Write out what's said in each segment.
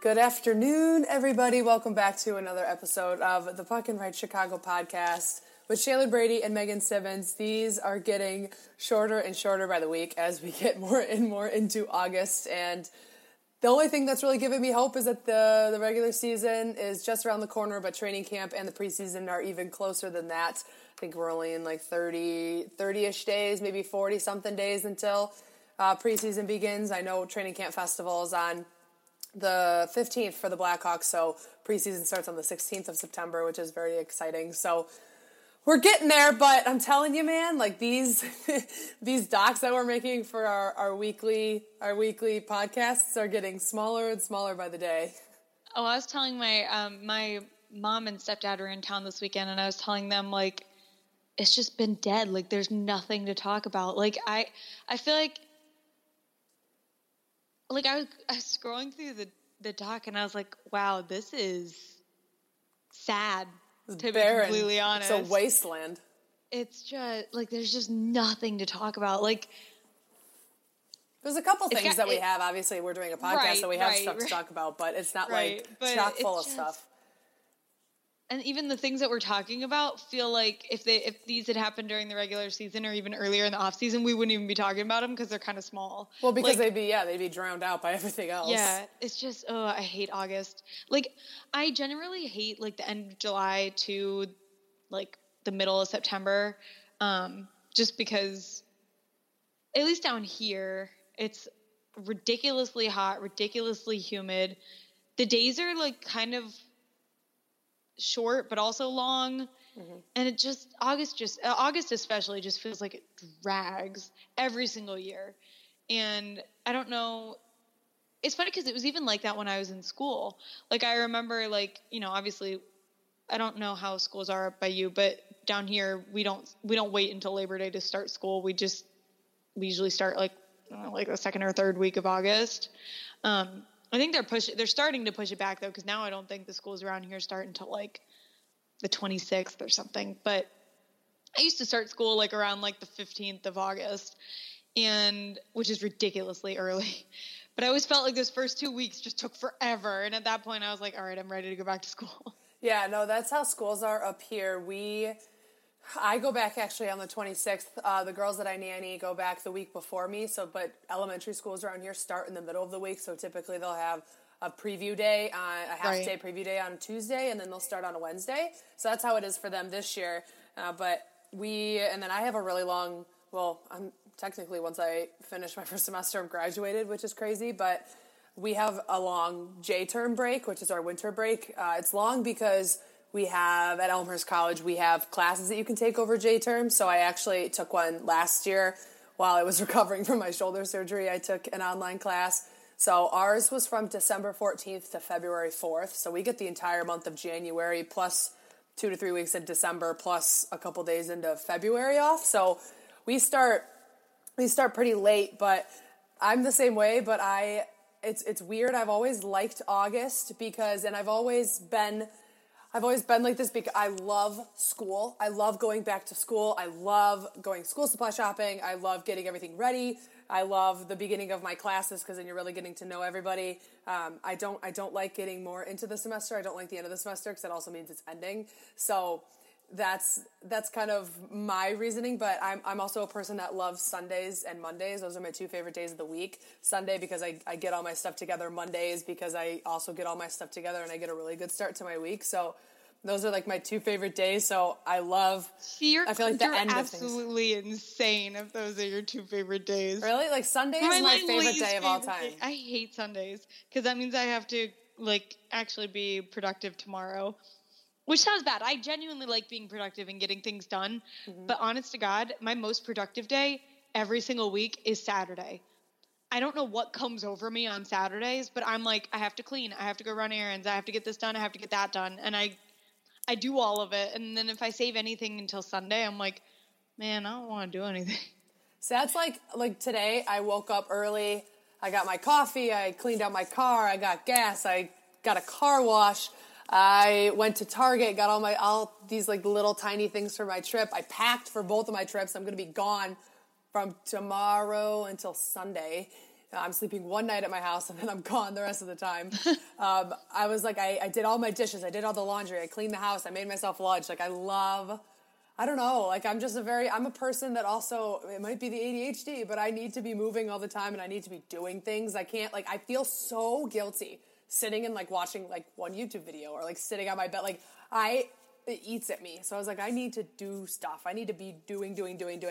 Good afternoon, everybody. Welcome back to another episode of the Puck and Ride Chicago podcast with Shayla Brady and Megan Simmons. These are getting shorter and shorter by the week as we get more and more into August. And the only thing that's really giving me hope is that the regular season is just around the corner, but training camp and the preseason are even closer than that. I think we're only in like 30-ish days, maybe 40-something days until preseason begins. I know training camp festival is on the 15th for the Blackhawks, so preseason starts on the 16th of September, which is very exciting. So we're getting there, but I'm telling you, man, like these docs that we're making for our weekly podcasts are getting smaller and smaller by the day. Oh, I was telling my my mom and stepdad were in town this weekend, and I was telling them, like, it's just been dead. Like, there's nothing to talk about. Like, I feel like. Like, I was scrolling through the doc, and I was like, wow, this is sad, to be completely honest. It's a wasteland. It's just, like, there's just nothing to talk about. Like, there's a couple things that we have. Obviously, we're doing a podcast, so we have stuff to talk about, but it's not, like, chock full of stuff. And even the things that we're talking about feel like if these had happened during the regular season or even earlier in the off season, we wouldn't even be talking about them because they're kind of small. Well, because they'd be drowned out by everything else. Yeah, it's just, oh, I hate August. Like, I generally hate, like, the end of July to, like, the middle of September, just because, at least down here, it's ridiculously hot, ridiculously humid. The days are, like, kind of short but also long, and it just August especially just feels like it drags every single year. And I don't know, it's funny because it was even like that when I was in school. Like, I remember, like, you know, obviously I don't know how schools are up by you, but down here we don't wait until Labor Day to start school. We usually start like the second or third week of August. I think they're starting to push it back, though, because now I don't think the schools around here start until, like, the 26th or something. But I used to start school, like, around, like, the 15th of August, and which is ridiculously early. But I always felt like those first 2 weeks just took forever, and at that point I was like, all right, I'm ready to go back to school. Yeah, no, that's how schools are up here. I go back actually on the 26th. The girls that I nanny go back the week before me. So, but elementary schools around here start in the middle of the week. So typically they'll have a preview day, a half day preview day on Tuesday, and then they'll start on a Wednesday. So that's how it is for them this year. But I have a really long, well, I'm technically, once I finish my first semester, I'm graduated, which is crazy, but we have a long J-term break, which is our winter break. It's long because we have, at Elmhurst College, we have classes that you can take over J-term. So I actually took one last year while I was recovering from my shoulder surgery. I took an online class. So ours was from December 14th to February 4th. So we get the entire month of January plus 2 to 3 weeks in December plus a couple days into February off. So we start pretty late, but I'm the same way, but it's weird. I've always liked August because I've always been like this because I love school. I love going back to school. I love going school supply shopping. I love getting everything ready. I love the beginning of my classes because then you're really getting to know everybody. I don't like getting more into the semester. I don't like the end of the semester because that also means it's ending. So that's kind of my reasoning, but I'm also a person that loves Sundays and Mondays. Those are my two favorite days of the week. Sunday because I get all my stuff together. Mondays because I also get all my stuff together and I get a really good start to my week. So those are like my two favorite days. So I love, I feel like the end of things. You're absolutely insane if those are your two favorite days. Really? Like Sunday is my favorite day of all time. I hate Sundays because that means I have to like actually be productive tomorrow. Which sounds bad. I genuinely like being productive and getting things done. Mm-hmm. But honest to God, my most productive day every single week is Saturday. I don't know what comes over me on Saturdays, but I'm like, I have to clean. I have to go run errands. I have to get this done. I have to get that done. And I do all of it. And then if I save anything until Sunday, I'm like, man, I don't want to do anything. So that's like today I woke up early. I got my coffee. I cleaned out my car. I got gas. I got a car wash. I went to Target, got all these like little tiny things for my trip. I packed for both of my trips. I'm going to be gone from tomorrow until Sunday. I'm sleeping one night at my house and then I'm gone the rest of the time. I was like, I did all my dishes. I did all the laundry. I cleaned the house. I made myself lunch. Like I don't know. Like I'm just I'm a person that also, it might be the ADHD, but I need to be moving all the time and I need to be doing things. I can't I feel so guilty sitting and watching one YouTube video or sitting on my bed. It eats at me. So I was like, I need to do stuff. I need to be doing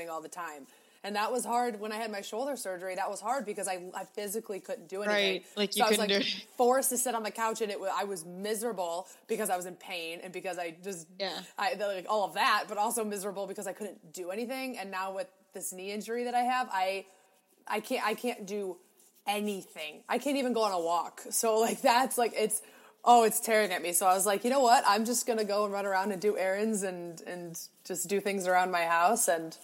all the time. And that was hard when I had my shoulder surgery. That was hard because I physically couldn't do anything. Right. So I was forced to sit on the couch and I was miserable because I was in pain and because I just, all of that, but also miserable because I couldn't do anything. And now with this knee injury that I have, I can't do anything. I can't even go on a walk. So it's tearing at me. So I was like, you know what? I'm just going to go and run around and do errands and just do things around my house. And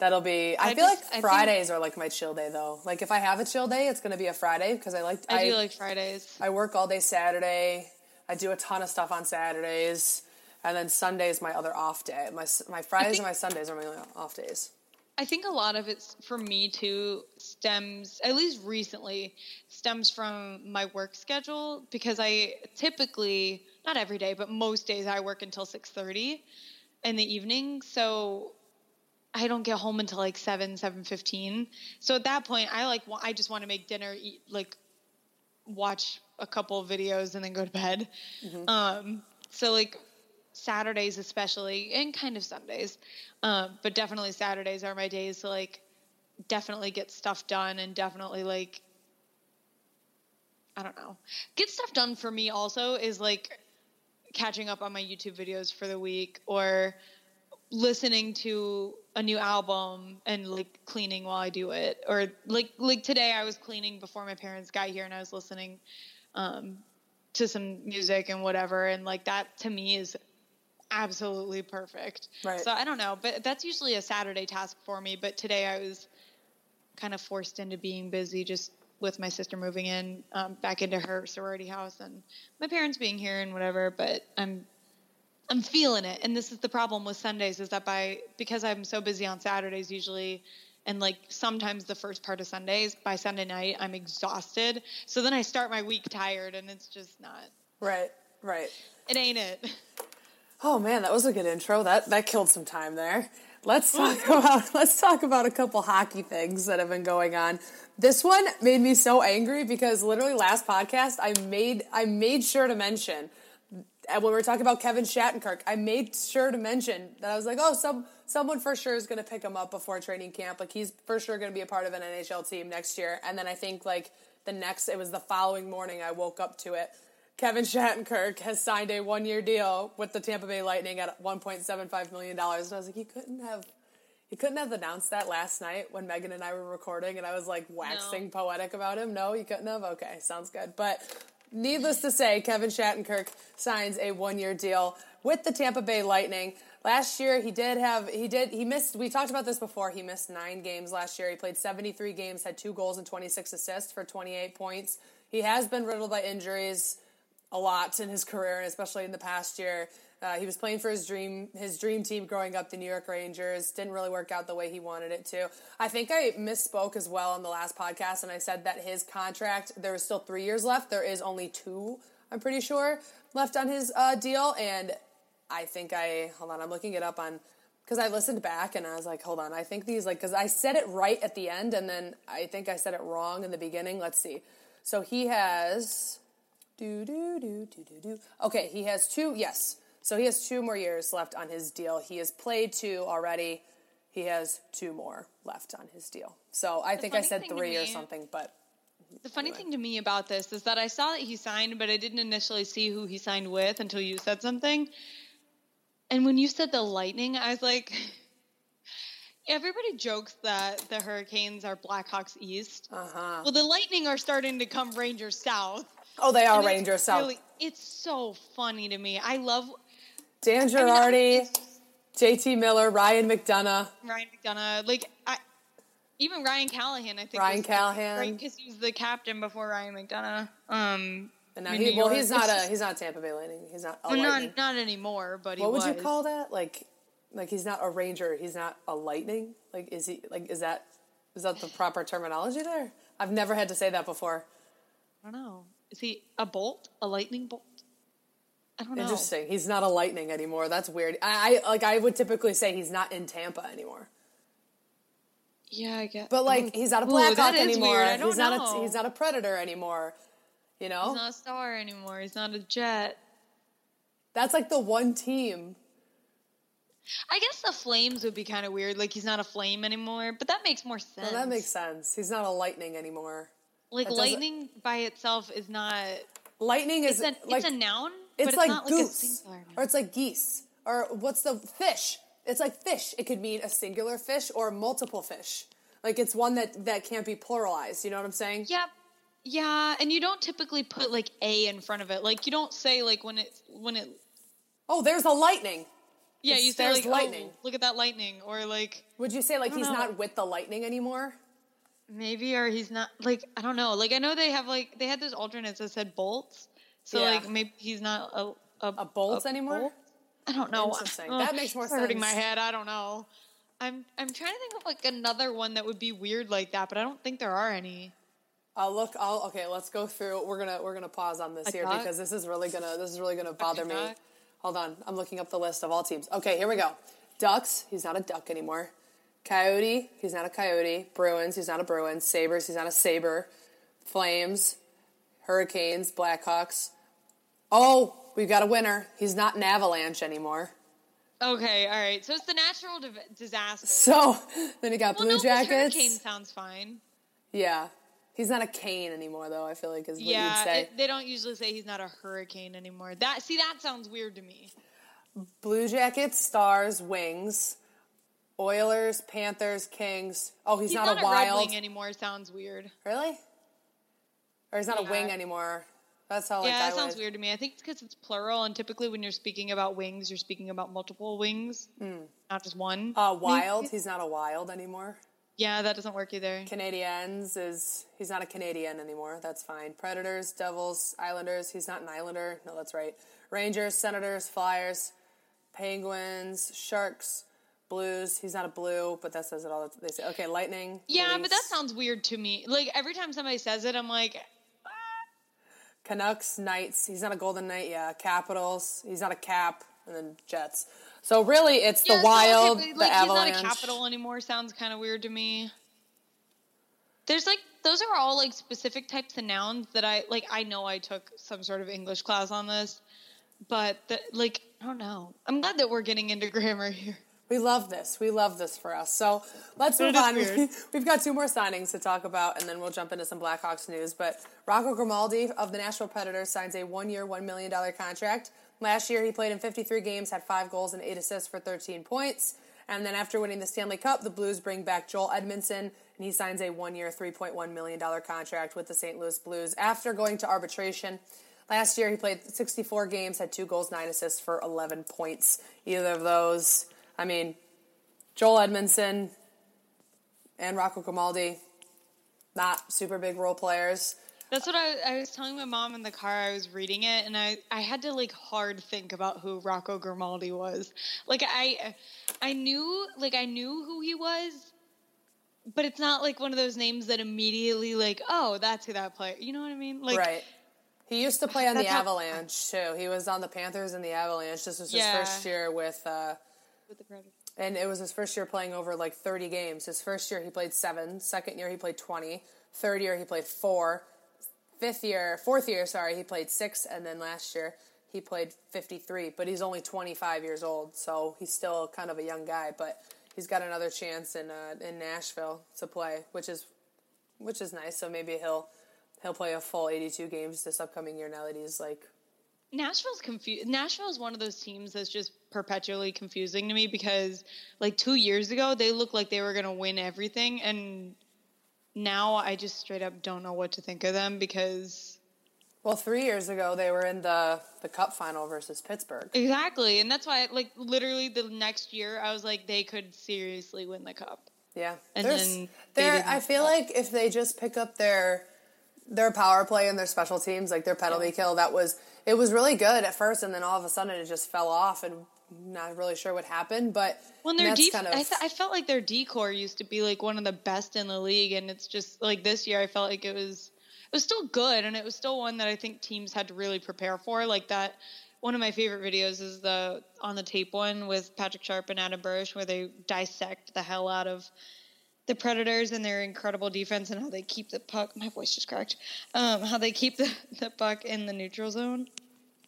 that'll be, I feel like Fridays are my chill day though. Like if I have a chill day, it's going to be a Friday because I do like Fridays. I work all day Saturday. I do a ton of stuff on Saturdays. And then Sunday is my other off day. My Fridays and my Sundays are my only off days. I think a lot of it, for me too, stems from my work schedule because I typically, not every day, but most days I work until 6:30 in the evening. So I don't get home until 7:15. So at that point, I just want to make dinner, eat, watch a couple of videos and then go to bed. Mm-hmm. Saturdays especially, and kind of Sundays, but definitely Saturdays are my days to definitely get stuff done and definitely I don't know. Get stuff done for me also is catching up on my YouTube videos for the week or listening to a new album and cleaning while I do it or like today I was cleaning before my parents got here and I was listening to some music and whatever and that to me is absolutely perfect. Right. So I don't know, but that's usually a Saturday task for me. But today I was kind of forced into being busy just with my sister moving in back into her sorority house and my parents being here and whatever, but I'm feeling it. And this is the problem with Sundays is that because I'm so busy on Saturdays usually and sometimes the first part of Sundays, by Sunday night I'm exhausted. So then I start my week tired and it's just not. Right. It ain't it. Oh man, that was a good intro. That killed some time there. Let's talk about a couple hockey things that have been going on. This one made me so angry because literally last podcast I made sure to mention when we were talking about Kevin Shattenkirk, I made sure to mention that I was like, oh, someone for sure is going to pick him up before training camp. He's for sure going to be a part of an NHL team next year. And then I think it was the following morning I woke up to it. Kevin Shattenkirk has signed a one-year deal with the Tampa Bay Lightning at $1.75 million. And I was like, you couldn't have announced that last night when Megan and I were recording and I was waxing poetic about him. No, you couldn't have? Okay, sounds good. But needless to say, Kevin Shattenkirk signs a one-year deal with the Tampa Bay Lightning. Last year, we talked about this before, he missed 9 games last year. He played 73 games, had 2 goals and 26 assists for 28 points. He has been riddled by injuries a lot in his career, and especially in the past year. He was playing for his dream team growing up, the New York Rangers. Didn't really work out the way he wanted it to. I think I misspoke as well on the last podcast, and I said that his contract, there was still 3 years left. There is only 2, I'm pretty sure, left on his deal, and I think I, hold on, I'm looking it up on, because I listened back and I was like, hold on, I think these, like, because I said it right at the end and then I think I said it wrong in the beginning. Let's see. So he has, okay, he has two, yes. So he has two more years left on his deal. He has played two already. He has two more left on his deal. So I think I said 3 or something, but. The funny thing to me about this is that I saw that he signed, but I didn't initially see who he signed with until you said something. And when you said the Lightning, I was like, everybody jokes that the Hurricanes are Blackhawks East. Uh-huh. Well, the Lightning are starting to come Rangers South. Oh, they are Rangers South. Really, it's so funny to me. I love Dan Girardi, JT Miller, Ryan McDonagh. Even Ryan Callahan, I think. Ryan Callahan, right? Because he was the captain before Ryan McDonagh. And now he's not Tampa Bay Lightning. He's not. Not anymore. But what would you call that? Like he's not a Ranger. He's not a Lightning. Like, is he? Like, is that the proper terminology there? I've never had to say that before. I don't know. Is he a bolt? A lightning bolt? I don't know. Interesting. He's not a Lightning anymore. That's weird. I would typically say he's not in Tampa anymore. Yeah, I guess. But he's not a Blackhawk anymore. I don't know. He's not a Predator anymore. You know, he's not a Star anymore. He's not a Jet. That's like the one team. I guess the Flames would be kind of weird. Like, he's not a Flame anymore, but that makes more sense. Well, that makes sense. He's not a Lightning anymore. Like, Lightning by itself is not. Lightning is it's a noun. But it's not goose, like a singular noun. Or it's like geese, or what's the fish? It's like fish. It could mean a singular fish or multiple fish. Like, it's one that can't be pluralized. You know what I'm saying? Yep. Yeah, and you don't typically put, like, a in front of it. Like, you don't say, like, when it. Oh, there's a lightning. Yeah, you say, like, lightning. Oh, look at that lightning. Or, like. Would you say, like, he's not with the Lightning anymore? Maybe, or he's not, like, I don't know. Like, I know they have, like, they had those alternates that said bolts. So, yeah. Like, maybe he's not a bolt anymore? Bolt? I don't know. That makes more sense. Hurting my head. I don't know. I'm trying to think of like another one that would be weird like that, but I don't think there are any. Okay, let's go through. We're gonna pause on this because this is really gonna bother me. Hold on, I'm looking up the list of all teams. Okay, here we go. Ducks. He's not a Duck anymore. Coyote. He's not a Coyote. Bruins. He's not a Bruin. Sabres. He's not a Sabre. Flames. Hurricanes. Blackhawks. Oh. We've got a winner. He's not an Avalanche anymore. Okay, all right. So it's the natural disaster. So then he got Blue Jackets. Hurricane sounds fine. Yeah. He's not a Cane anymore, though, I feel like is what you'd say. Yeah, they don't usually say he's not a Hurricane anymore. That sounds weird to me. Blue Jackets, Stars, Wings, Oilers, Panthers, Kings. Oh, he's not a Wild. Red Wing anymore sounds weird. Really? Or he's not a Wing anymore. That's how. Yeah, that sounds weird to me. I think it's because it's plural, and typically when you're speaking about wings, you're speaking about multiple wings, not just one. Wild. He's not a Wild anymore. Yeah, that doesn't work either. Canadiens he's not a Canadian anymore. That's fine. Predators, Devils, Islanders. He's not an Islander. No, that's right. Rangers, Senators, Flyers, Penguins, Sharks, Blues. He's not a Blue, but that says it all. That they say. Okay, Lightning. Yeah, Blues. But that sounds weird to me. Like, every time somebody says it, I'm like. Canucks, Knights, he's not a Golden Knight, yeah. Capitals, he's not a Cap, and then Jets. So really, it's the Wild, the Avalanche. He's not a Capital anymore sounds kind of weird to me. There's, like, those are all, like, specific types of nouns that I know I took some sort of English class on this, but, I don't know. I'm glad that we're getting into grammar here. We love this. We love this for us. So let's move on. We've got two more signings to talk about, and then we'll jump into some Blackhawks news. But Rocco Grimaldi of the Nashville Predators signs a 1-year, $1 million contract. Last year, he played in 53 games, had 5 goals and 8 assists for 13 points. And then after winning the Stanley Cup, the Blues bring back Joel Edmondson, and he signs a 1-year, $3.1 million contract with the St. Louis Blues after going to arbitration. Last year, he played 64 games, had 2 goals, 9 assists for 11 points. Either of those. I mean, Joel Edmondson and Rocco Grimaldi, not super big role players. That's what I was telling my mom in the car. I was reading it, and I had to, like, hard think about who Rocco Grimaldi was. Like, I knew who he was, but it's not, like, one of those names that immediately, like, oh, that's who that player. You know what I mean? Like, right. He used to play on the Avalanche, too. He was on the Panthers and the Avalanche. This was his first year with the Predators. And it was his first year playing over, 30 games. His first year, he played 7. Second year, he played 20. Third year, he played 4. Fourth year, he played 6. And then last year, he played 53. But he's only 25 years old, so he's still kind of a young guy. But he's got another chance in Nashville to play, which is nice. So maybe he'll play a full 82 games this upcoming year now that he's, Nashville's confused. Nashville is one of those teams that's just perpetually confusing to me because 2 years ago they looked like they were going to win everything, and now I just straight up don't know what to think of them because 3 years ago they were in the cup final versus Pittsburgh. Exactly, and that's why literally the next year I was like they could seriously win the cup. Yeah, and then I feel like if they just pick up their power play and their special teams, their penalty kill, it was really good at first, and then all of a sudden it just fell off, and not really sure what happened. But when I felt like their decor used to be one of the best in the league, and it's just this year I felt like it was still good, and it was still one that I think teams had to really prepare for. That one of my favorite videos is the on the tape one with Patrick Sharp and Adam Burrish, where they dissect the hell out of the Predators and their incredible defense and how they keep the puck. My voice just cracked. How they keep the puck in the neutral zone.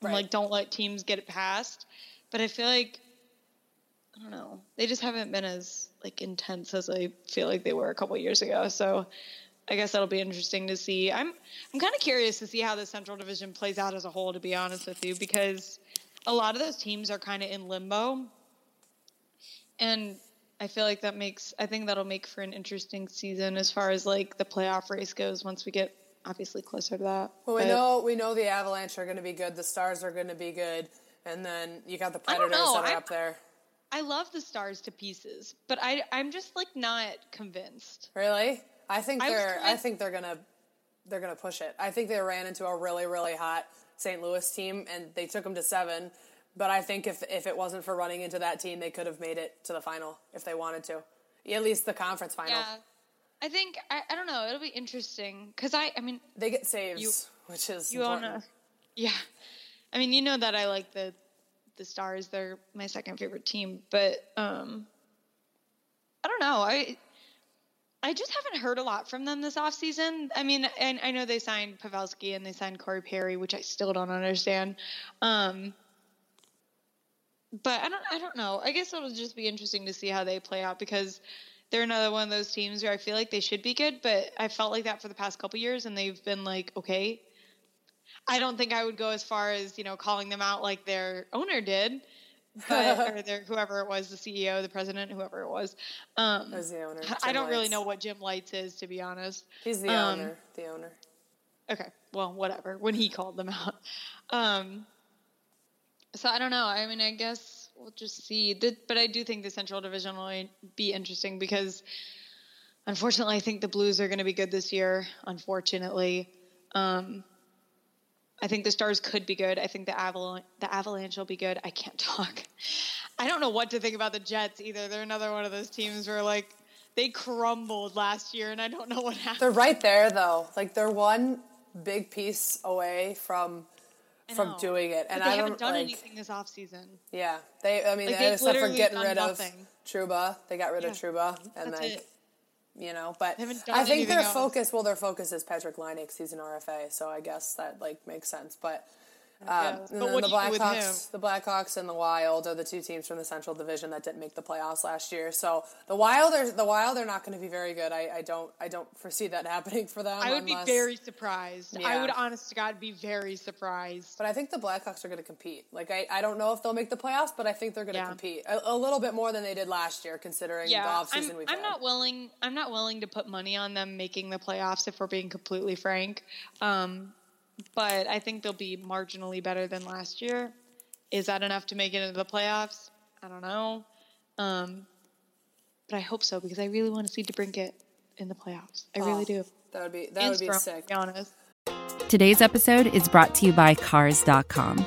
Right. And, don't let teams get it past. But I feel I don't know. They just haven't been as, intense as I feel like they were a couple years ago. So I guess that'll be interesting to see. I'm kind of curious to see how the Central Division plays out as a whole, to be honest with you, because a lot of those teams are kind of in limbo. And I feel like that'll make for an interesting season as far as the playoff race goes once we get obviously closer to that. Well, we know the Avalanche are going to be good, the Stars are going to be good, and then you got the Predators that are up there. I love the Stars to pieces, but I'm just not convinced. Really? I think they're going to push it. I think they ran into a really really hot St. Louis team and they took them to 7. But I think if it wasn't for running into that team, they could have made it to the final if they wanted to. At least the conference final. Yeah. I think, I don't know, it'll be interesting. Because, they get saves, which is important. Yeah. I mean, you know that I like the Stars. They're my second favorite team. But, I don't know. I just haven't heard a lot from them this offseason. I mean, and I know they signed Pavelski and they signed Corey Perry, which I still don't understand. But I don't know. I guess it'll just be interesting to see how they play out because they're another one of those teams where I feel like they should be good, but I felt like that for the past couple of years, and they've been okay. I don't think I would go as far as, calling them out like their owner did, but, or whoever it was, the CEO, the president, whoever it was. It was the owner. I don't really know what Jim Lights is, to be honest. He's the owner. The owner. Okay. Well, whatever. When he called them out. So I don't know. I mean, I guess we'll just see. But I do think the Central Division will be interesting because, unfortunately, I think the Blues are going to be good this year, unfortunately. I think the Stars could be good. I think the Avalanche will be good. I can't talk. I don't know what to think about the Jets either. They're another one of those teams where, they crumbled last year, and I don't know what happened. They're right there, though. They're one big piece away from doing it, and I haven't done anything this off season. Yeah, they except for getting rid of Trouba, they got rid of Trouba, and but I think their focus. Well, their focus is Patrick Laine because he's an RFA, so I guess that makes sense. But and then the Blackhawks, and the Wild are the two teams from the Central Division that didn't make the playoffs last year. So the Wild are not going to be very good. I don't foresee that happening for them. I would be very surprised. Yeah. I would, honest to God, be very surprised. But I think the Blackhawks are going to compete. I don't know if they'll make the playoffs, but I think they're going to compete a little bit more than they did last year, considering the offseason we've had. I'm not willing to put money on them making the playoffs, if we're being completely frank. But I think they'll be marginally better than last year. Is that enough to make it into the playoffs? I don't know. But I hope so because I really want to see DeBrincat in the playoffs. I really do. That would be sick. To be honest. Today's episode is brought to you by Cars.com.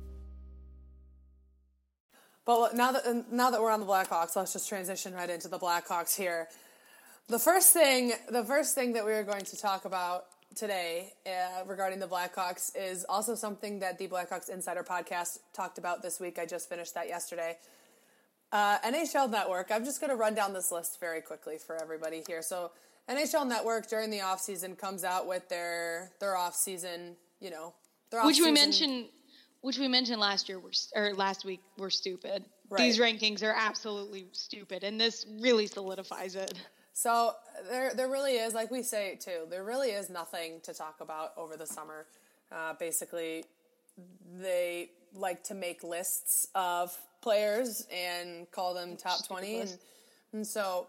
But now that we're on the Blackhawks, let's just transition right into the Blackhawks here. The first thing that we are going to talk about today regarding the Blackhawks is also something that the Blackhawks Insider Podcast talked about this week. I just finished that yesterday. NHL Network, I'm just going to run down this list very quickly for everybody here. So NHL Network during the offseason comes out with their offseason, which we mentioned last week were stupid. Right. These rankings are absolutely stupid, and this really solidifies it. So there really is, like we say too, there really is nothing to talk about over the summer. Basically, they like to make lists of players and call them top 20. And so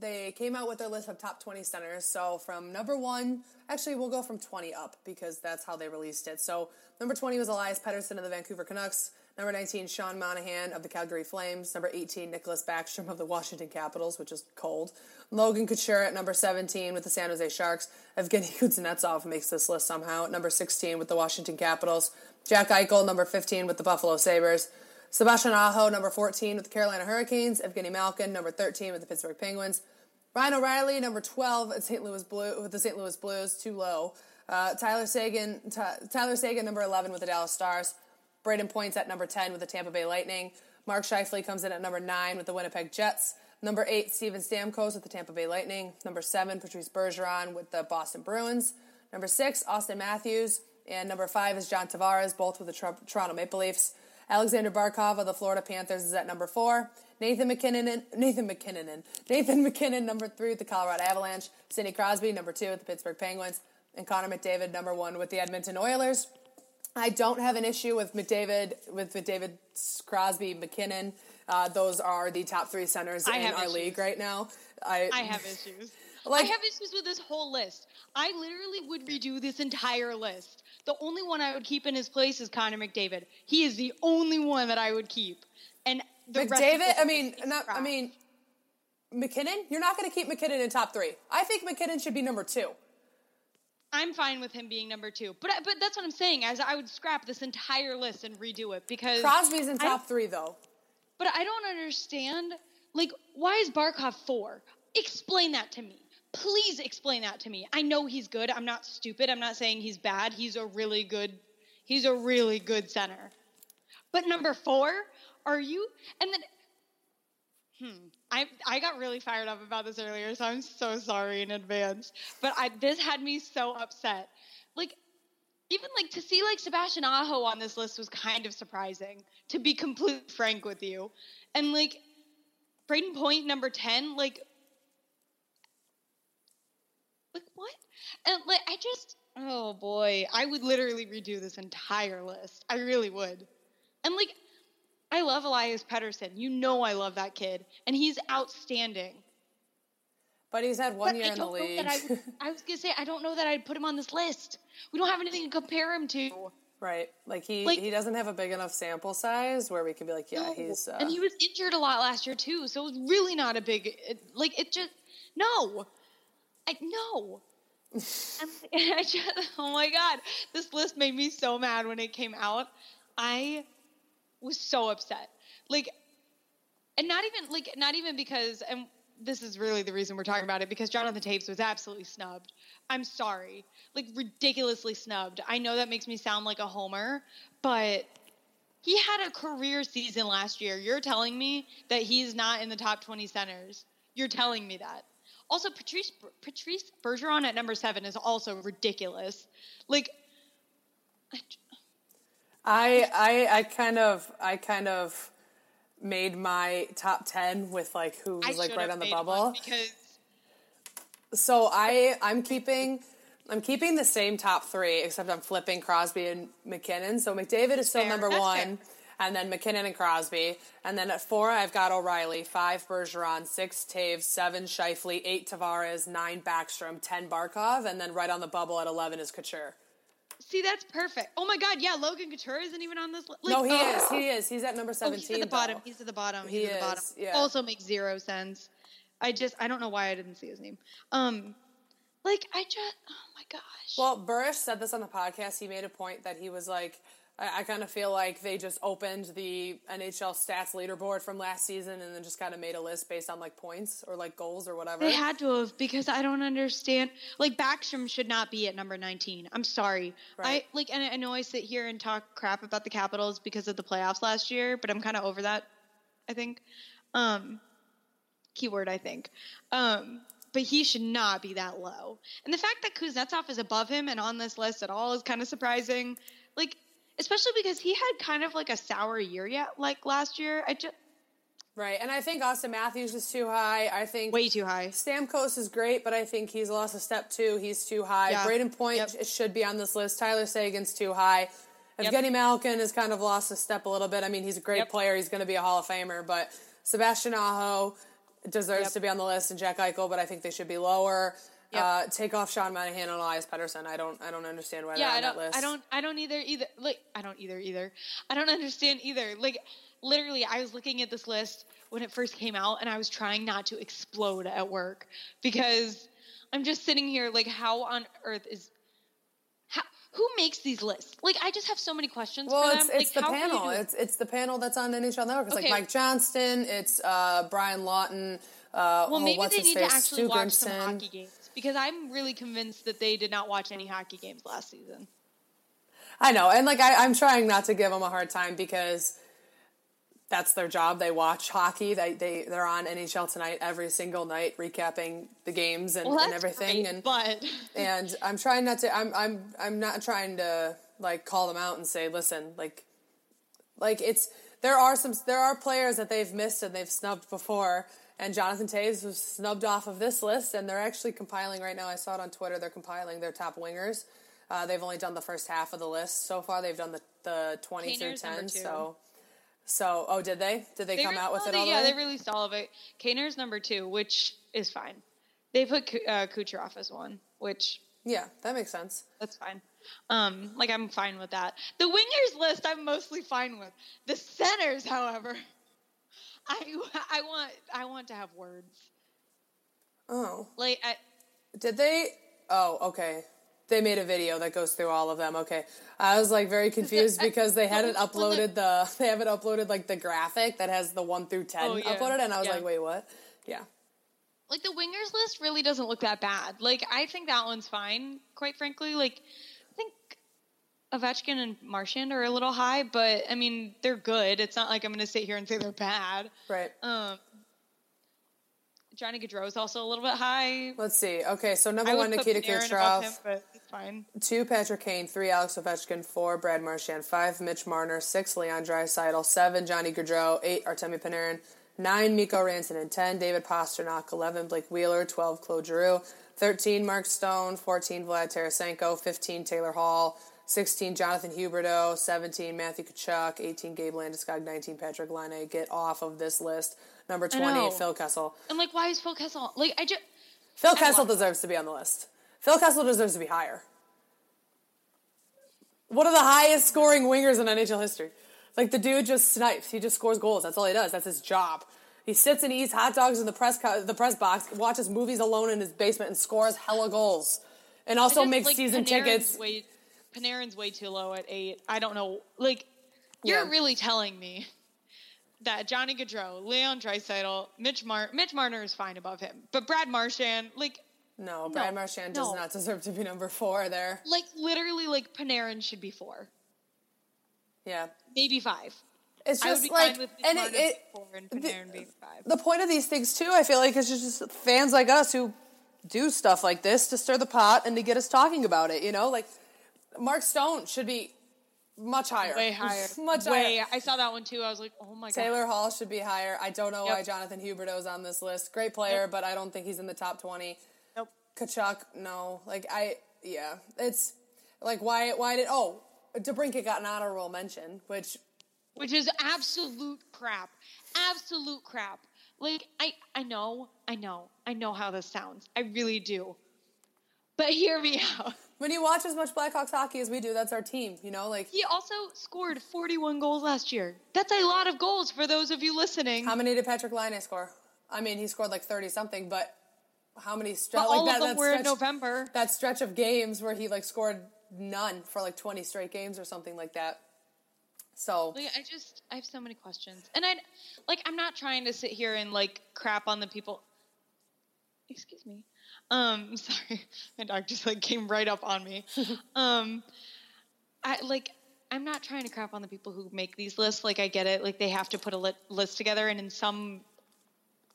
they came out with their list of top 20 centers. So from number one, actually we'll go from 20 up because that's how they released it. So number 20 was Elias Pettersson of the Vancouver Canucks. Number 19, Sean Monahan of the Calgary Flames. Number 18, Nicholas Backstrom of the Washington Capitals, which is cold. Logan Couture at number 17 with the San Jose Sharks. Evgeny Kuznetsov makes this list somehow. At number 16 with the Washington Capitals. Jack Eichel, number 15 with the Buffalo Sabres. Sebastian Aho, number 14 with the Carolina Hurricanes. Evgeny Malkin, number 13 with the Pittsburgh Penguins. Ryan O'Reilly, number 12 at St. Louis Blues, too low. Tyler Seguin, number 11 with the Dallas Stars. Brayden Point's at number 10 with the Tampa Bay Lightning. Mark Scheifele comes in at number 9 with the Winnipeg Jets. Number 8, Steven Stamkos with the Tampa Bay Lightning. Number 7, Patrice Bergeron with the Boston Bruins. Number 6, Austin Matthews. And number 5 is John Tavares, both with the Toronto Maple Leafs. Alexander Barkov of the Florida Panthers is at number 4. Nathan McKinnon, number 3 with the Colorado Avalanche. Sidney Crosby, number 2 with the Pittsburgh Penguins. And Connor McDavid, number 1 with the Edmonton Oilers. I don't have an issue with McDavid, Crosby, McKinnon. Those are the top three centers in our league right now. I have issues. I have issues with this whole list. I literally would redo this entire list. The only one I would keep in his place is Connor McDavid. He is the only one that I would keep. And the McDavid, McKinnon. You're not going to keep McKinnon in top three. I think McKinnon should be number 2. I'm fine with him being number 2. But that's what I'm saying. As I would scrap this entire list and redo it because Crosby's in top 3 though. But I don't understand. Like, why is Barkov 4? Explain that to me. Please explain that to me. I know he's good. I'm not stupid. I'm not saying he's bad. He's a really good center. But number 4? Are you? And then I got really fired up about this earlier, so I'm so sorry in advance. But this had me so upset. Like, even like to see like Sebastian Aho on this list was kind of surprising, to be completely frank with you. And like Brayden Point, number 10, like what? And like I would literally redo this entire list. I really would. And like, I love Elias Pettersson. You know I love that kid. And he's outstanding. But he's had one year in the league. I was going to say, I don't know that I'd put him on this list. We don't have anything to compare him to. Right. Like, he doesn't have a big enough sample size where we can be like, yeah, no. He's... And he was injured a lot last year, too. So it was really not a big... No. No. Oh, my God. This list made me so mad when it came out. I was so upset. Like, and not even because, and this is really the reason we're talking about it, because Jonathan Toews was absolutely snubbed. I'm sorry. Like, ridiculously snubbed. I know that makes me sound like a homer, but he had a career season last year. You're telling me that he's not in the top 20 centers. You're telling me that. Also, Patrice Bergeron at number 7 is also ridiculous. Like, I kind of made my top 10 with like who was like right on the bubble. Because... So I'm keeping the same top 3, except I'm flipping Crosby and McKinnon. So McDavid is still number 1, and then McKinnon and Crosby, and then at 4 I've got O'Reilly, 5 Bergeron, 6 Toews, 7 Scheifele, 8 Tavares, 9 Backstrom, 10 Barkov, and then right on the bubble at 11 is Couture. See, that's perfect. Oh, my God. Yeah, Logan Couture isn't even on this list. Like, no, he is. He's at number 17. He's at the bottom. He's at the bottom. Yeah. Also makes zero sense. I don't know why I didn't see his name. Oh, my gosh. Well, Burrish said this on the podcast. He made a point that he was like, I kind of feel like they just opened the NHL stats leaderboard from last season and then just kind of made a list based on, like, points or, like, goals or whatever. They had to have, because I don't understand. Like, Backstrom should not be at number 19. I'm sorry. Right. And I know I sit here and talk crap about the Capitals because of the playoffs last year, but I'm kind of over that, I think. Keyword, I think. But he should not be that low. And the fact that Kuznetsov is above him and on this list at all is kind of surprising. Like, especially because he had kind of like a sour year last year. Right, and I think Austin Matthews is too high. I think way too high. Stamkos is great, but I think he's lost a step too. He's too high. Yeah. Braden Point should be on this list. Tyler Sagan's too high. Evgeny Malkin has kind of lost a step a little bit. I mean, he's a great player. He's going to be a Hall of Famer, but Sebastian Aho deserves to be on the list, and Jack Eichel, but I think they should be lower. Take off Sean Monahan and Elias Pettersson. I don't understand why they're on that list. I don't understand either. Like, literally, I was looking at this list when it first came out, and I was trying not to explode at work because I'm just sitting here like, how on earth who makes these lists? Like, I just have so many questions for them. It's the panel. It's the panel that's on NHL Network. It's Mike Johnston. It's Brian Lawton. Maybe they need to actually watch some hockey games. Because I'm really convinced that they did not watch any hockey games last season. I know. And, I'm trying not to give them a hard time because that's their job. They watch hockey. They're on NHL Tonight every single night recapping the games and everything. Great, and I'm trying not to – I'm not trying to, call them out and say, listen, it's – there are players that they've missed and they've snubbed before – and Jonathan Toews was snubbed off of this list, and they're actually compiling right now. I saw it on Twitter. They're compiling their top wingers. They've only done the first half of the list. So far, they've done the 20 Kaner's through 10. So, did they? Did they come out with it all the way? Yeah, they released all of it. Kaner's number 2, which is fine. They put Kucherov as 1, which... Yeah, that makes sense. That's fine. I'm fine with that. The wingers list, I'm mostly fine with. The centers, however... I want to have words. Oh. Did they? Oh, okay. They made a video that goes through all of them. Okay. I was very confused because they hadn't uploaded they haven't uploaded the graphic that has the 1 through 10 uploaded, and I was wait, what? Yeah. The wingers list really doesn't look that bad. I think that one's fine. Quite frankly, I think Ovechkin and Marchand are a little high, but, I mean, they're good. It's not like I'm going to sit here and say they're bad. Right. Johnny Gaudreau is also a little bit high. Let's see. Okay, so number 1, Nikita Kucherov. 2, Patrick Kane. 3, Alex Ovechkin. 4, Brad Marchand. 5, Mitch Marner. 6, Leon Draisaitl. 7, Johnny Gaudreau. 8, Artemi Panarin. 9, Mikko Rantanen. 10, David Pasternak. 11, Blake Wheeler. 12, Claude Giroux. 13, Mark Stone. 14, Vlad Tarasenko. 15, Taylor Hall. 16, Jonathan Huberdeau. 17, Matthew Tkachuk. 18, Gabe Landeskog. 19, Patrick Laine. Get off of this list. Number 20, Phil Kessel. I'm why is Phil Kessel? Phil Kessel deserves to be on the list. Phil Kessel deserves to be higher. One of the highest scoring wingers in NHL history. The dude just snipes. He just scores goals. That's all he does. That's his job. He sits and eats hot dogs in the press box, watches movies alone in his basement, and scores hella goals. And also makes season tickets. Panarin's way too low at 8. I don't know. You're really telling me that Johnny Gaudreau, Leon Draisaitl, Mitch Marner is fine above him. But Brad Marchand, Brad Marchand does not deserve to be number 4 there. Literally, Panarin should be 4. Yeah. Maybe 5. It's just I would be fine with Mitch Marner being 4 and Panarin being 5. The point of these things, too, I feel like, is just fans like us who do stuff like this to stir the pot and to get us talking about it, Mark Stone should be much higher. Way higher. Much higher. I saw that one, too. I was like, oh, my God. Taylor Hall should be higher. I don't know why Jonathan Huberdeau's on this list. Great player, but I don't think he's in the top 20. Nope. Tkachuk, no. It's, why did, DeBrincat got an honorable mention, which is absolute crap. Absolute crap. I know how this sounds. I really do. But hear me out. When you watch as much Blackhawks hockey as we do, that's our team, you know? Like, he also scored 41 goals last year. That's a lot of goals for those of you listening. How many did Patrick Laine score? I mean, he scored like 30-something, but how many... All of them were in November. That stretch of games where he, like, scored none for, like, 20 straight games or something like that. So... I have so many questions. And I'm not trying to sit here and, like, crap on the people... Excuse me. Sorry. My dog just, like, came right up on me. I'm not trying to crap on the people who make these lists. Like, I get it. Like, they have to put a list together, and in some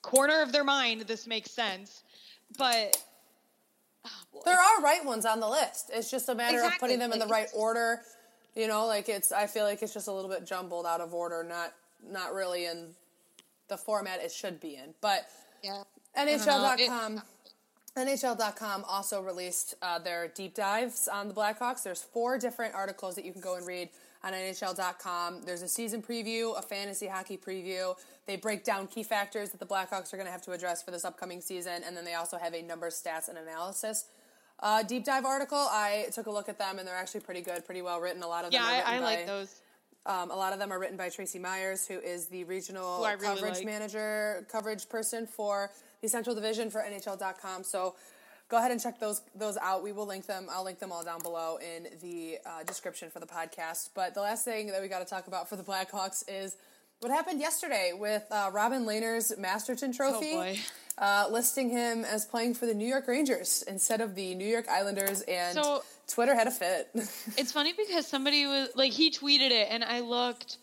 corner of their mind, this makes sense. But... Oh, there are right ones on the list. It's just a matter of putting them in the right order. You know, like, I feel like it's just a little bit jumbled out of order, not really in the format it should be in. But... Yeah. NHL.com also released their deep dives on the Blackhawks. There's 4 different articles that you can go and read on NHL.com. There's a season preview, a fantasy hockey preview. They break down key factors that the Blackhawks are going to have to address for this upcoming season, and then they also have a numbers, stats, and analysis deep dive article. I took a look at them, and they're actually pretty good, pretty well written. A lot of them are written by, like those. A lot of them are written by Tracy Myers, who is the regional coverage person for the Central Division for NHL.com. So go ahead and check those out. We will link them. I'll link them all down below in the description for the podcast. But the last thing that we got to talk about for the Blackhawks is what happened yesterday with Robin Lehner's Masterton Trophy, listing him as playing for the New York Rangers instead of the New York Islanders, and so, Twitter had a fit. It's funny because somebody was like, he tweeted it, and I looked,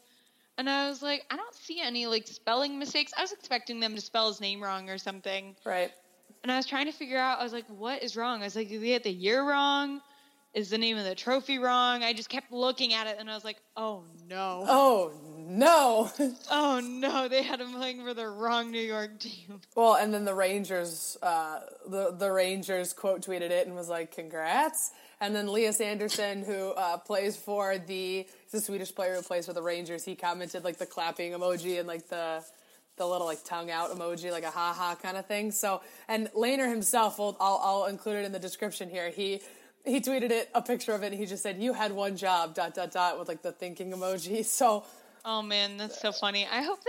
and I was like, I don't see any, like, spelling mistakes. I was expecting them to spell his name wrong or something. Right. And I was trying to figure out, I was like, what is wrong? I was like, did they get the year wrong? Is the name of the trophy wrong? I just kept looking at it, and I was like, oh, no. Oh, no. Oh, no. They had him playing for the wrong New York team. Well, and then the Rangers, the Rangers quote tweeted it and was like, congrats. And then Elias Anderson, who plays for the Swedish player who plays for the Rangers, he commented, like, the clapping emoji and, like, the little, like, tongue-out emoji, like a ha-ha kind of thing. So, and Lehner himself, I'll include it in the description here, he tweeted it, a picture of it, and he just said, you had one job, ... with, like, the thinking emoji, so... Oh, man, that's so funny. I hope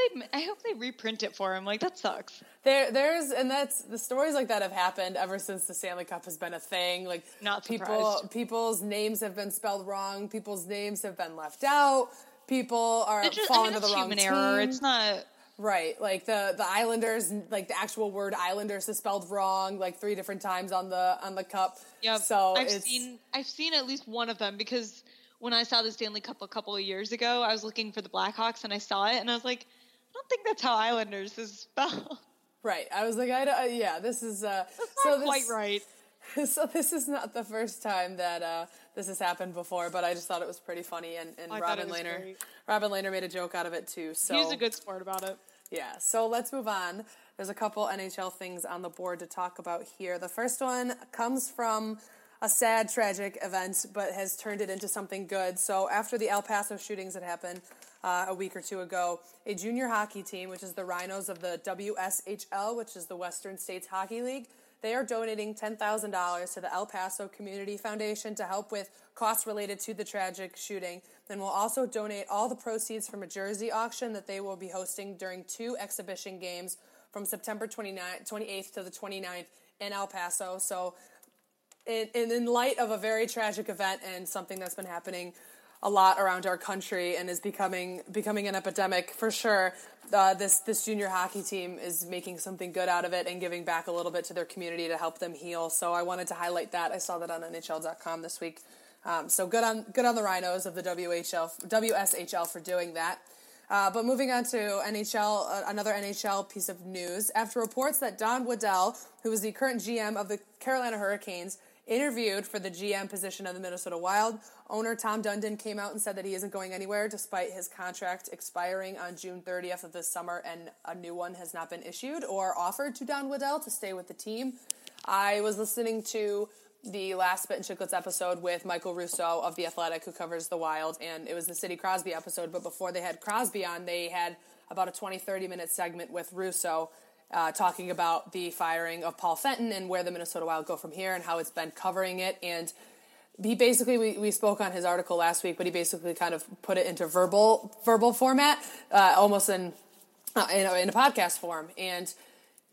they reprint it for him. Like, that sucks. The stories like that have happened ever since the Stanley Cup has been a thing. Like, not surprised. People's names have been spelled wrong. People's names have been left out. People fall into the wrong team. It's human error. It's not... Right. Like, the Islanders, like, the actual word Islanders is spelled wrong, like, 3 different times on the cup. Yeah. So I've seen at least one of them, because... When I saw the Stanley Cup a couple of years ago, I was looking for the Blackhawks, and I saw it, and I was like, I don't think that's how Islanders is spelled. Right. I was like, this is... That's not quite right. So this is not the first time that this has happened before, but I just thought it was pretty funny, and Robin Lehner made a joke out of it, too. So he was a good sport about it. Yeah, so let's move on. There's a couple NHL things on the board to talk about here. The first one comes from... a sad, tragic event, but has turned it into something good. So after the El Paso shootings that happened a week or two ago, a junior hockey team, which is the Rhinos of the WSHL, which is the Western States Hockey League, they are donating $10,000 to the El Paso Community Foundation to help with costs related to the tragic shooting. And will also donate all the proceeds from a jersey auction that they will be hosting during 2 exhibition games from September 28th to the 29th in El Paso. So... And in light of a very tragic event and something that's been happening a lot around our country and is becoming an epidemic for sure, this junior hockey team is making something good out of it and giving back a little bit to their community to help them heal. So I wanted to highlight that. I saw that on NHL.com this week. So good on the Rhinos of the WSHL for doing that. But moving on to NHL, another NHL piece of news. After reports that Don Waddell, who is the current GM of the Carolina Hurricanes, interviewed for the GM position of the Minnesota Wild, owner Tom Dundon came out and said that he isn't going anywhere despite his contract expiring on June 30th of this summer, and a new one has not been issued or offered to Don Waddell to stay with the team. I was listening to the last Spit and Chicklets episode with Michael Russo of The Athletic, who covers the Wild, and it was the Sidney Crosby episode, but before they had Crosby on, they had about a 20-30-minute segment with Russo talking about the firing of Paul Fenton and where the Minnesota Wild go from here and how it's been covering it. And He basically, we spoke on his article last week, but he basically kind of put it into verbal format, almost in a podcast form. And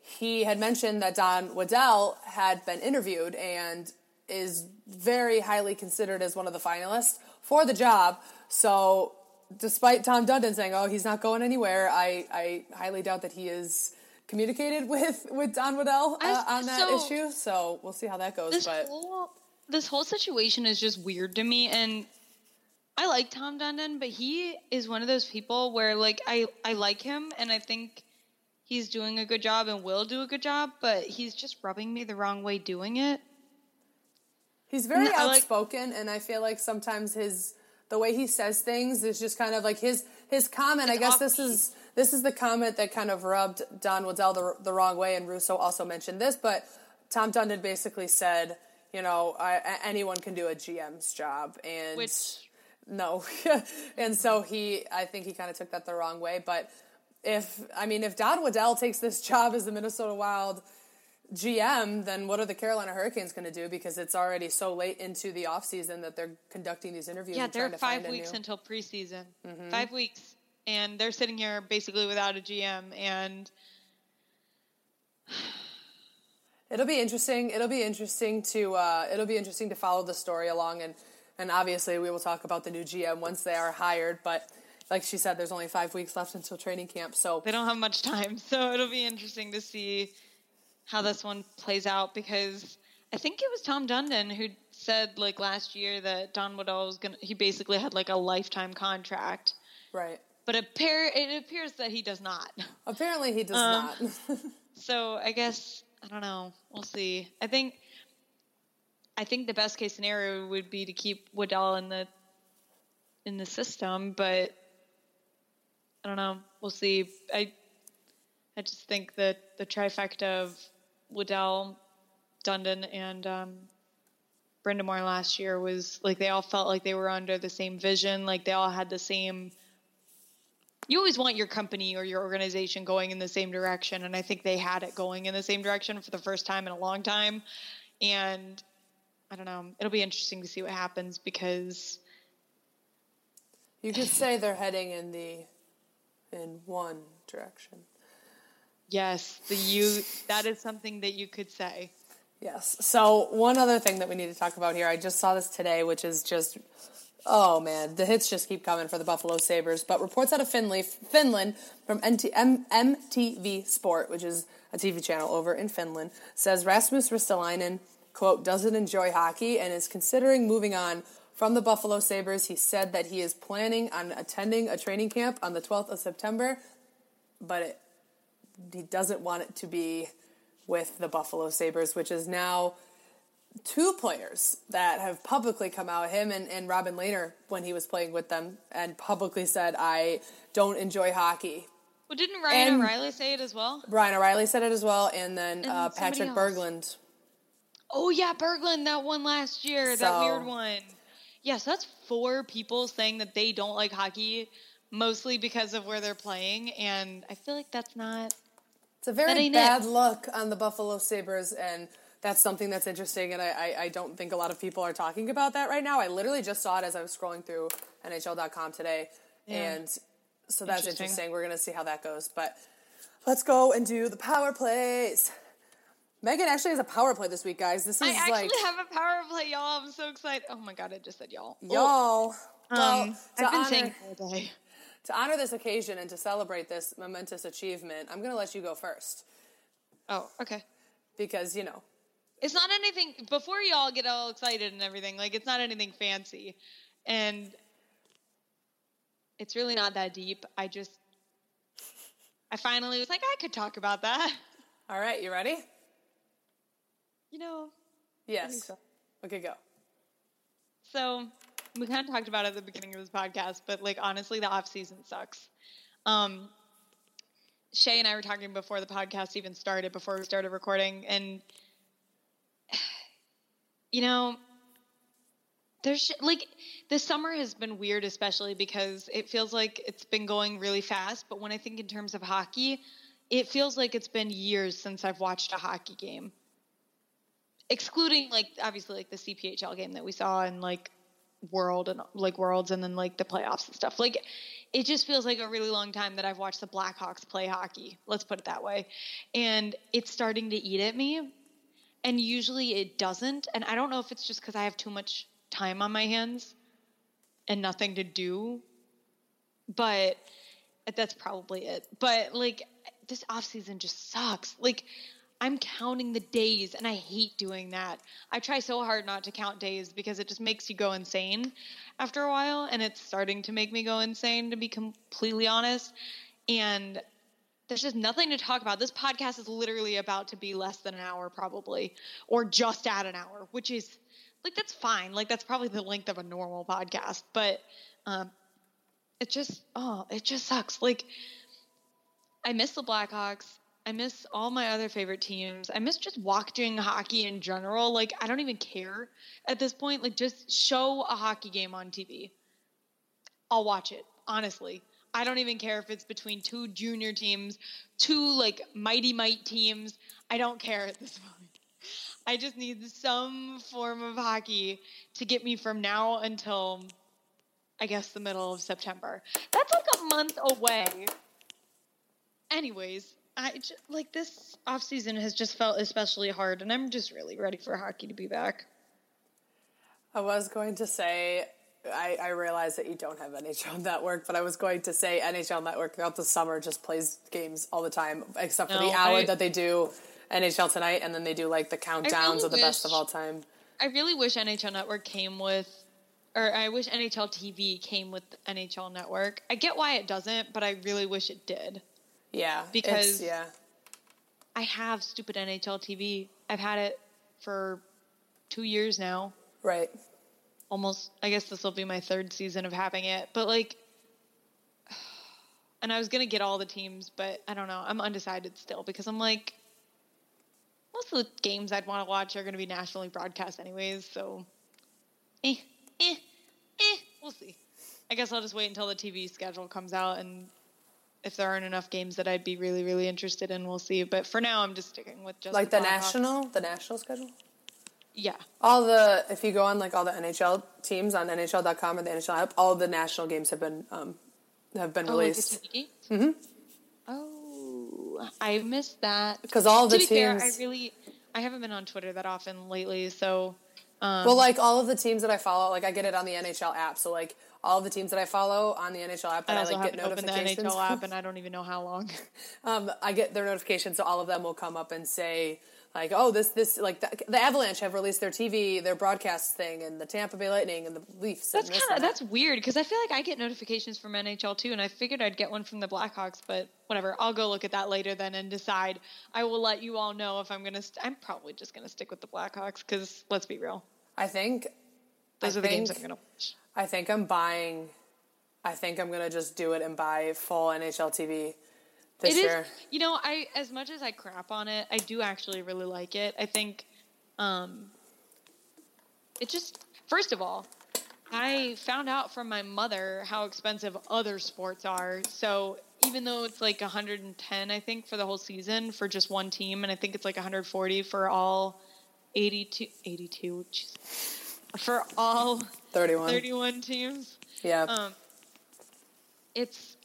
he had mentioned that Don Waddell had been interviewed and is very highly considered as one of the finalists for the job. So despite Tom Dundon saying, oh, he's not going anywhere, I highly doubt that he is communicated with Don Waddell on that issue. So we'll see how that goes. This whole situation is just weird to me, and I like Tom Dundon, but he is one of those people where, like, I like him, and I think he's doing a good job and will do a good job, but he's just rubbing me the wrong way doing it. He's very outspoken, and I feel like sometimes the way he says things is just kind of like his comment. I guess this is the comment that kind of rubbed Don Waddell the wrong way, and Russo also mentioned this, but Tom Dundon basically said, you know, anyone can do a GM's job, and and so I think he kind of took that the wrong way. But if Don Waddell takes this job as the Minnesota Wild GM, then what are the Carolina Hurricanes going to do? Because it's already so late into the off season that they're conducting these interviews. Yeah, they're 5 weeks until preseason. Mm-hmm. 5 weeks, and they're sitting here basically without a GM, and. It'll be interesting. It'll be interesting to follow the story along, and obviously we will talk about the new GM once they are hired. But like she said, there's only 5 weeks left until training camp, so they don't have much time. So it'll be interesting to see how this one plays out, because I think it was Tom Dundon who said like last year that Don Waddell he basically had like a lifetime contract, right? But it appears that he does not. Apparently, he does not. So I guess. I don't know. We'll see. I think the best case scenario would be to keep Waddell in the system, but I don't know. We'll see. I just think that the trifecta of Waddell, Dundon, and Brenda Moore last year was like they all felt like they were under the same vision, like they all had the same. You always want your company or your organization going in the same direction, and I think they had it going in the same direction for the first time in a long time. And I don't know. It'll be interesting to see what happens, because you could say they're heading in one direction. Yes, that is something that you could say. Yes. So one other thing that we need to talk about here, I just saw this today, which is just. Oh, man, the hits just keep coming for the Buffalo Sabres. But reports out of Finland from MTV Sport, which is a TV channel over in Finland, says Rasmus Ristolainen, quote, doesn't enjoy hockey and is considering moving on from the Buffalo Sabres. He said that he is planning on attending a training camp on the 12th of September, but he doesn't want it to be with the Buffalo Sabres, which is now two players that have publicly come out, him and Robin Lehner, when he was playing with them, and publicly said, I don't enjoy hockey. Well, didn't Ryan O'Reilly say it as well? Ryan O'Reilly said it as well, and then Patrick Berglund. Oh, yeah, Berglund, that one last year, that weird one. Yeah, so that's four people saying that they don't like hockey, mostly because of where they're playing, and I feel like that's not... It's a very bad look on the Buffalo Sabres, and... That's something that's interesting, and I don't think a lot of people are talking about that right now. I literally just saw it as I was scrolling through NHL.com today, and so that's interesting. We're going to see how that goes, but let's go and do the power plays. Megan actually has a power play this week, guys. This is I actually have a power play, y'all. I'm so excited. Oh, my God, I just said y'all. Y'all. Well, I've been saying it all day. To honor this occasion and to celebrate this momentous achievement, I'm going to let you go first. Oh, okay. Because, you know. It's not anything, before you all get all excited and everything, like, it's not anything fancy. And it's really not that deep. I finally was like, I could talk about that. All right, you ready? You know. Yes. So. Okay, go. So, we kind of talked about it at the beginning of this podcast, but, like, honestly, the off-season sucks. Shay and I were talking before the podcast even started, before we started recording, and... You know, there's like the summer has been weird, especially because it feels like it's been going really fast. But when I think in terms of hockey, it feels like it's been years since I've watched a hockey game. excluding like obviously like the CPHL game that we saw and like World and like Worlds and then like the playoffs and stuff, like it just feels like a really long time that I've watched the Blackhawks play hockey, let's put it that way, and it's starting to eat at me. And usually it doesn't, and I don't know if it's just because I have too much time on my hands and nothing to do, but that's probably it. But like this off season just sucks. Like I'm counting the days and I hate doing that. I try so hard not to count days because it just makes you go insane after a while, and it's starting to make me go insane, to be completely honest. And there's just nothing to talk about. This podcast is literally about to be less than an hour probably, or just at an hour, which is like, that's fine. Like that's probably the length of a normal podcast, but it just, oh, it just sucks. Like I miss the Blackhawks. I miss all my other favorite teams. I miss just watching hockey in general. Like, I don't even care at this point. Like, just show a hockey game on TV. I'll watch it, honestly. I don't even care if it's between two junior teams, two, like, mighty might teams. I don't care at this point. I just need some form of hockey to get me from now until, I guess, the middle of September. That's like a month away. Anyways, like this offseason has just felt especially hard, and I'm just really ready for hockey to be back. I was going to say, I realize that you don't have NHL Network, but I was going to say NHL Network throughout the summer just plays games all the time, except for the hour that they do NHL Tonight, and then they do like the countdowns of the best of all time. I really wish NHL Network came with, or I wish NHL TV came with NHL Network. I get why it doesn't, but I really wish it did. Yeah, because I have stupid NHL TV. I've had it for 2 years now. Right. Almost, I guess this will be my third season of having it. But, like, and I was going to get all the teams, but I don't know. I'm undecided still because I'm like, most of the games I'd want to watch are going to be nationally broadcast anyways. So, we'll see. I guess I'll just wait until the TV schedule comes out, and if there aren't enough games that I'd be really, really interested in, we'll see. But for now, I'm just sticking with just like the national schedule. Yeah, if you go on like all the NHL teams on NHL.com or the NHL app, all the national games have been released. Like mm-hmm. Oh, I missed that because all the teams. To be fair, I haven't been on Twitter that often lately, so. Well, like all of the teams that I follow, like I get it on the NHL app, so like. All the teams that I follow on the NHL app that I like get notifications. The NHL app, and I don't even know how long. I get their notifications, so all of them will come up and say, like, oh, this, like the Avalanche have released their TV, their broadcast thing, and the Tampa Bay Lightning and the Leafs. That's weird because I feel like I get notifications from NHL too, and I figured I'd get one from the Blackhawks, but whatever. I'll go look at that later then and decide. I will let you all know if I'm probably just gonna stick with the Blackhawks because let's be real. I think those are the games I'm gonna watch. I think I'm going to just do it and buy full NHL TV this year. You know, as much as I crap on it, I do actually really like it. I think it just, first of all, I found out from my mother how expensive other sports are. So even though it's like $110, I think, for the whole season for just one team, and I think it's like $140 for all 82, for all 31 teams. Yeah. It's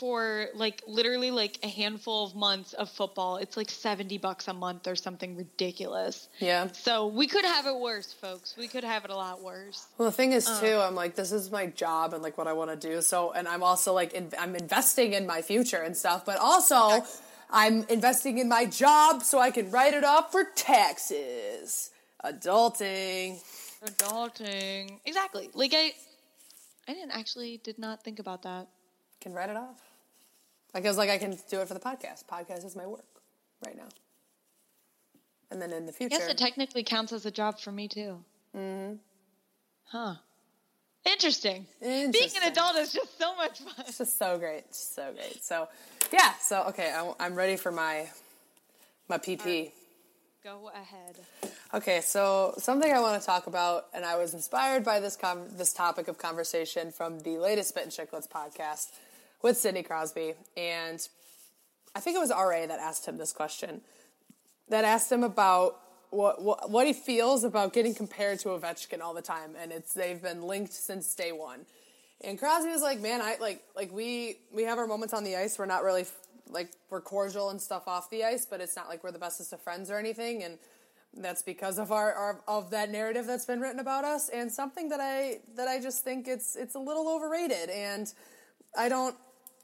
for like literally like a handful of months of football. It's like $70 a month or something ridiculous. Yeah. So we could have it worse, folks. We could have it a lot worse. Well, the thing is too, I'm like, this is my job and like what I want to do. So, and I'm also like, I'm investing in my future and stuff, but also I'm investing in my job so I can write it off for taxes. Adulting. Exactly. Like I did not think about that. Can write it off. Like I was like, I can do it for the podcast. Podcast is my work right now. And then in the future. I guess it technically counts as a job for me too. Mm-hmm. Huh. Interesting. Being an adult is just so much fun. It's just so great. So yeah. So, okay. I'm ready for my PP. Right. Go ahead. Okay, so something I want to talk about, and I was inspired by this topic of conversation from the latest Spit and Chicklets podcast with Sidney Crosby, and I think it was RA that asked him about what he feels about getting compared to Ovechkin all the time, and they've been linked since day one. And Crosby was like, man, we have our moments on the ice. We're not really we're cordial and stuff off the ice, but it's not like we're the bestest of friends or anything. And that's because of our that narrative that's been written about us, and something that I just think it's a little overrated, and I don't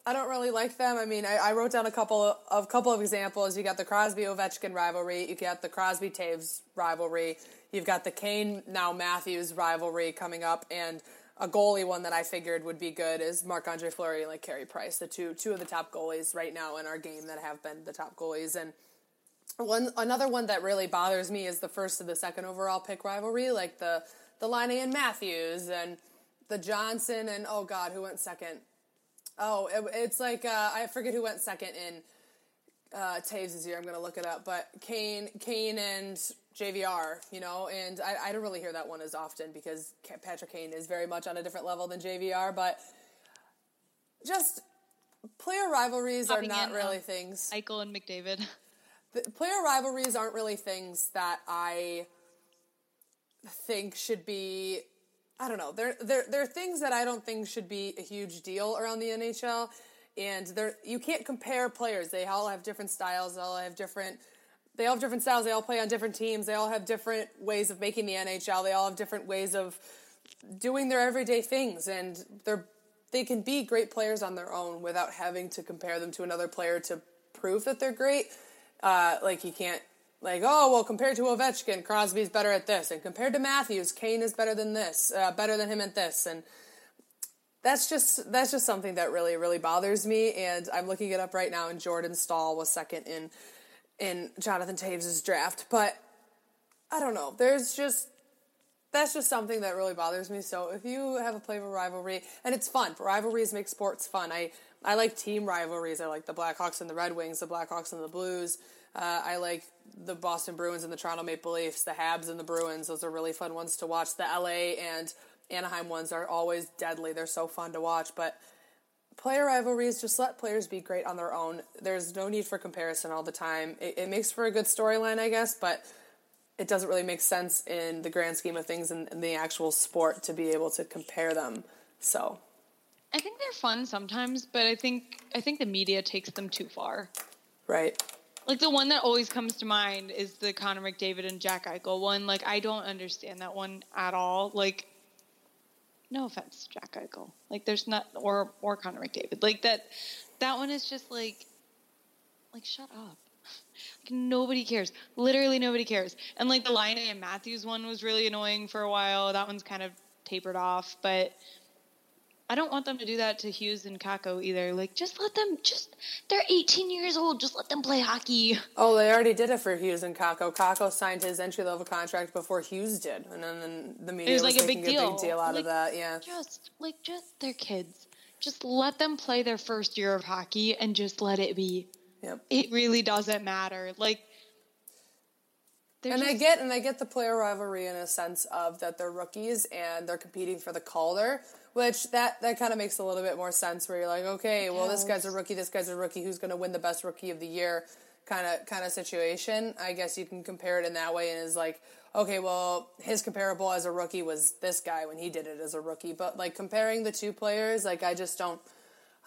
really like them. I mean, I wrote down a couple of examples. You got the Crosby Ovechkin rivalry, you got the Crosby Taves rivalry, you've got the Kane now Matthews rivalry coming up, and a goalie one that I figured would be good is Marc-Andre Fleury and Carey Price, the two of the top goalies right now in our game that have been the top goalies. And another one that really bothers me is the first to the second overall pick rivalry, like the Laine and Matthews and the Johnson and, oh God, who went second? Oh, I forget who went second in Taves' year. I'm going to look it up, but Kane and JVR, and I don't really hear that one as often because Patrick Kane is very much on a different level than JVR, but just player rivalries are not really things. Eichel and McDavid. Player rivalries aren't really things that I think should be, I don't know, they're things that I don't think should be a huge deal around the NHL, and you can't compare players. They all have different styles, they all have different styles, they all play on different teams, they all have different ways of making the NHL, they all have different ways of doing their everyday things, and they can be great players on their own without having to compare them to another player to prove that they're great. You can't, compared to Ovechkin, Crosby's better at this, and compared to Matthews, Kane is better than this, better than him at this, and that's just something that really, really bothers me, and I'm looking it up right now, and Jordan Staal was second in Jonathan Taves' draft, but I don't know, that's just something that really bothers me. So if you have a play of a rivalry, and it's fun, rivalries make sports fun, I like team rivalries. I like the Blackhawks and the Red Wings, the Blackhawks and the Blues. I like the Boston Bruins and the Toronto Maple Leafs, the Habs and the Bruins. Those are really fun ones to watch. The LA and Anaheim ones are always deadly. They're so fun to watch. But player rivalries, just let players be great on their own. There's no need for comparison all the time. It makes for a good storyline, I guess, but it doesn't really make sense in the grand scheme of things in the actual sport to be able to compare them. So I think they're fun sometimes, but I think the media takes them too far. Right. The one that always comes to mind is the Connor McDavid and Jack Eichel one. I don't understand that one at all. No offense, Jack Eichel. There's not, or Connor McDavid. That one is just shut up. Nobody cares. Literally nobody cares. And, the Laine and Matthews one was really annoying for a while. That one's kind of tapered off, but I don't want them to do that to Hughes and Kako either. Just let them, they're 18 years old. Just let them play hockey. Oh, they already did it for Hughes and Kako. Kako signed his entry-level contract before Hughes did. And then the media was making a big deal out of that, yeah. Just they're kids. Just let them play their first year of hockey and just let it be. Yep. It really doesn't matter. I get the player rivalry in a sense of that they're rookies and they're competing for the Calder, which that kind of makes a little bit more sense where you're okay, well, this guy's a rookie, who's going to win the best rookie of the year kind of situation. I guess you can compare it in that way, and is okay, well, his comparable as a rookie was this guy when he did it as a rookie, but comparing the two players, I don't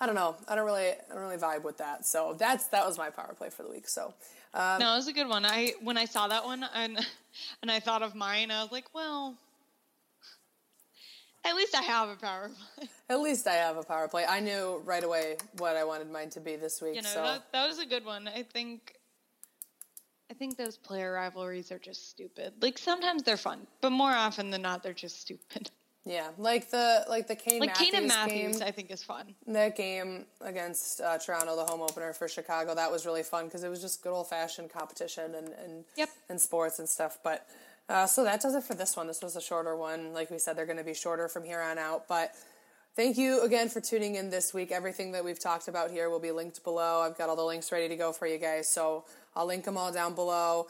really vibe with that. So that was my power play for the week. So no, it was a good one. When I saw that one and I thought of mine, I was well, at least I have a power play. At least I have a power play. I knew right away what I wanted mine to be this week. That was a good one. I think those player rivalries are just stupid. Sometimes they're fun, but more often than not, they're just stupid. Yeah, the Kane Matthews game. Kane and Matthews, I think, is fun. That game against Toronto, the home opener for Chicago, that was really fun because it was just good old-fashioned competition and sports and stuff. But so that does it for this one. This was a shorter one. Like we said, they're going to be shorter from here on out. But thank you again for tuning in this week. Everything that we've talked about here will be linked below. I've got all the links ready to go for you guys, so I'll link them all down below.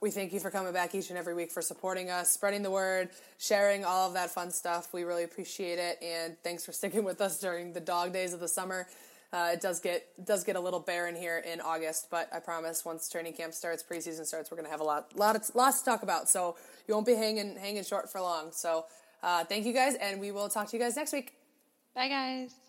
We thank you for coming back each and every week, for supporting us, spreading the word, sharing all of that fun stuff. We really appreciate it, and thanks for sticking with us during the dog days of the summer. It does get a little barren here in August, but I promise once training camp starts, preseason starts, we're going to have lots to talk about. So you won't be hanging short for long. So thank you guys, and we will talk to you guys next week. Bye, guys.